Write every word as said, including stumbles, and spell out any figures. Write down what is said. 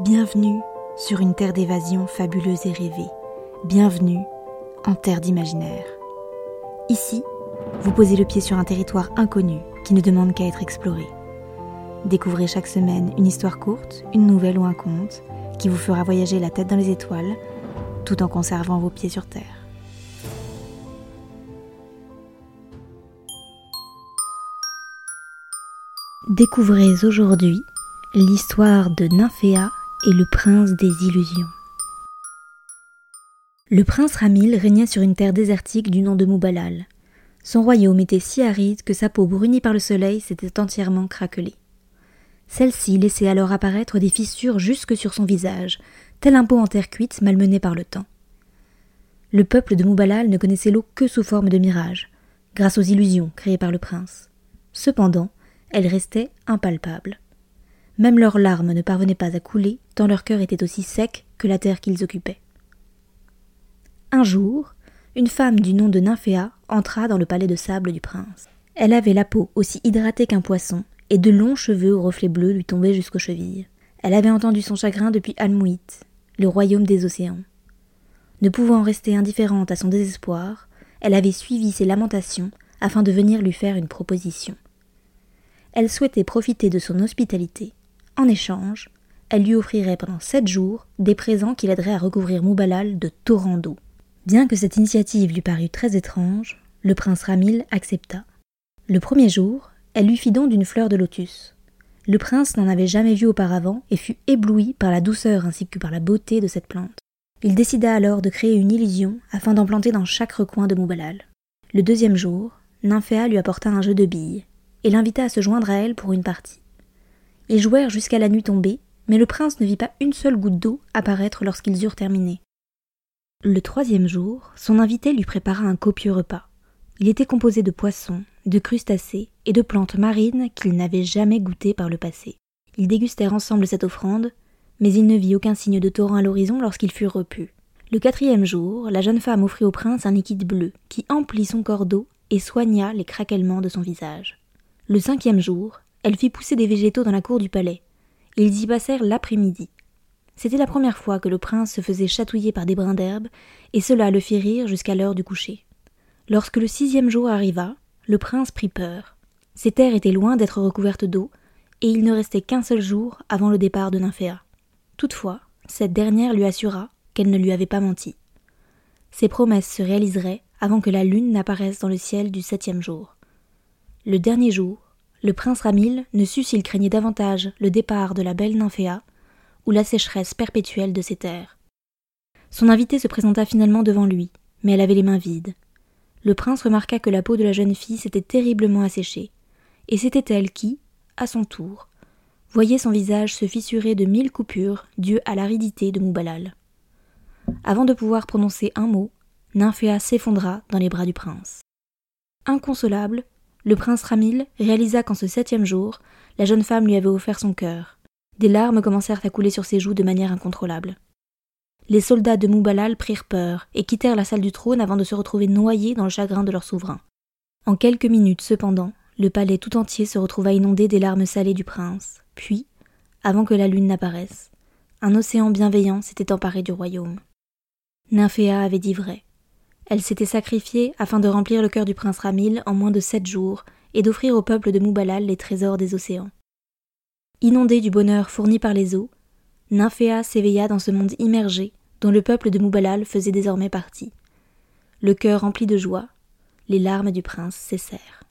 Bienvenue sur une terre d'évasion fabuleuse et rêvée. Bienvenue en terre d'imaginaire. Ici, vous posez le pied sur un territoire inconnu qui ne demande qu'à être exploré. Découvrez chaque semaine une histoire courte, une nouvelle ou un conte qui vous fera voyager la tête dans les étoiles tout en conservant vos pieds sur terre. Découvrez aujourd'hui l'histoire de Nymphéa et le prince des illusions. Le prince Ramil régnait sur une terre désertique du nom de Moubalal. Son royaume était si aride que sa peau brunie par le soleil s'était entièrement craquelée. Celle-ci laissait alors apparaître des fissures jusque sur son visage, tel un pot en terre cuite malmené par le temps. Le peuple de Moubalal ne connaissait l'eau que sous forme de mirage, grâce aux illusions créées par le prince. Cependant, elle restait impalpable. Même leurs larmes ne parvenaient pas à couler, tant leur cœur était aussi sec que la terre qu'ils occupaient. Un jour, une femme du nom de Nymphéa entra dans le palais de sable du prince. Elle avait la peau aussi hydratée qu'un poisson, et de longs cheveux aux reflets bleus lui tombaient jusqu'aux chevilles. Elle avait entendu son chagrin depuis Almwit, le royaume des océans. Ne pouvant rester indifférente à son désespoir, elle avait suivi ses lamentations afin de venir lui faire une proposition. Elle souhaitait profiter de son hospitalité. En échange, elle lui offrirait pendant sept jours des présents qui l'aideraient à recouvrir Moubalal de torrents d'eau. Bien que cette initiative lui parût très étrange, le prince Ramil accepta. Le premier jour, elle lui fit don d'une fleur de lotus. Le prince n'en avait jamais vu auparavant et fut ébloui par la douceur ainsi que par la beauté de cette plante. Il décida alors de créer une illusion afin d'en planter dans chaque recoin de Moubalal. Le deuxième jour, Nymphéa lui apporta un jeu de billes et l'invita à se joindre à elle pour une partie. Ils jouèrent jusqu'à la nuit tombée, mais le prince ne vit pas une seule goutte d'eau apparaître lorsqu'ils eurent terminé. Le troisième jour, son invité lui prépara un copieux repas. Il était composé de poissons, de crustacés et de plantes marines qu'il n'avait jamais goûtées par le passé. Ils dégustèrent ensemble cette offrande, mais il ne vit aucun signe de torrent à l'horizon lorsqu'ils furent repus. Le quatrième jour, la jeune femme offrit au prince un liquide bleu qui emplit son corps d'eau et soigna les craquements de son visage. Le cinquième jour, elle fit pousser des végétaux dans la cour du palais. Ils y passèrent l'après-midi. C'était la première fois que le prince se faisait chatouiller par des brins d'herbe, et cela le fit rire jusqu'à l'heure du coucher. Lorsque le sixième jour arriva, le prince prit peur. Ses terres étaient loin d'être recouvertes d'eau, et il ne restait qu'un seul jour avant le départ de Nymphéa. Toutefois, cette dernière lui assura qu'elle ne lui avait pas menti. Ses promesses se réaliseraient avant que la lune n'apparaisse dans le ciel du septième jour. Le dernier jour, le prince Ramil ne sut s'il craignait davantage le départ de la belle Nymphéa ou la sécheresse perpétuelle de ses terres. Son invitée se présenta finalement devant lui, mais elle avait les mains vides. Le prince remarqua que la peau de la jeune fille s'était terriblement asséchée, et c'était elle qui, à son tour, voyait son visage se fissurer de mille coupures dues à l'aridité de Moubalal. Avant de pouvoir prononcer un mot, Nymphéa s'effondra dans les bras du prince. Inconsolable, le prince Ramil réalisa qu'en ce septième jour, la jeune femme lui avait offert son cœur. Des larmes commencèrent à couler sur ses joues de manière incontrôlable. Les soldats de Moubalal prirent peur et quittèrent la salle du trône avant de se retrouver noyés dans le chagrin de leur souverain. En quelques minutes cependant, le palais tout entier se retrouva inondé des larmes salées du prince. Puis, avant que la lune n'apparaisse, un océan bienveillant s'était emparé du royaume. Nymphéa avait dit vrai. Elle s'était sacrifiée afin de remplir le cœur du prince Ramil en moins de sept jours et d'offrir au peuple de Moubalal les trésors des océans. Inondée du bonheur fourni par les eaux, Nymphéa s'éveilla dans ce monde immergé dont le peuple de Moubalal faisait désormais partie. Le cœur rempli de joie, les larmes du prince cessèrent.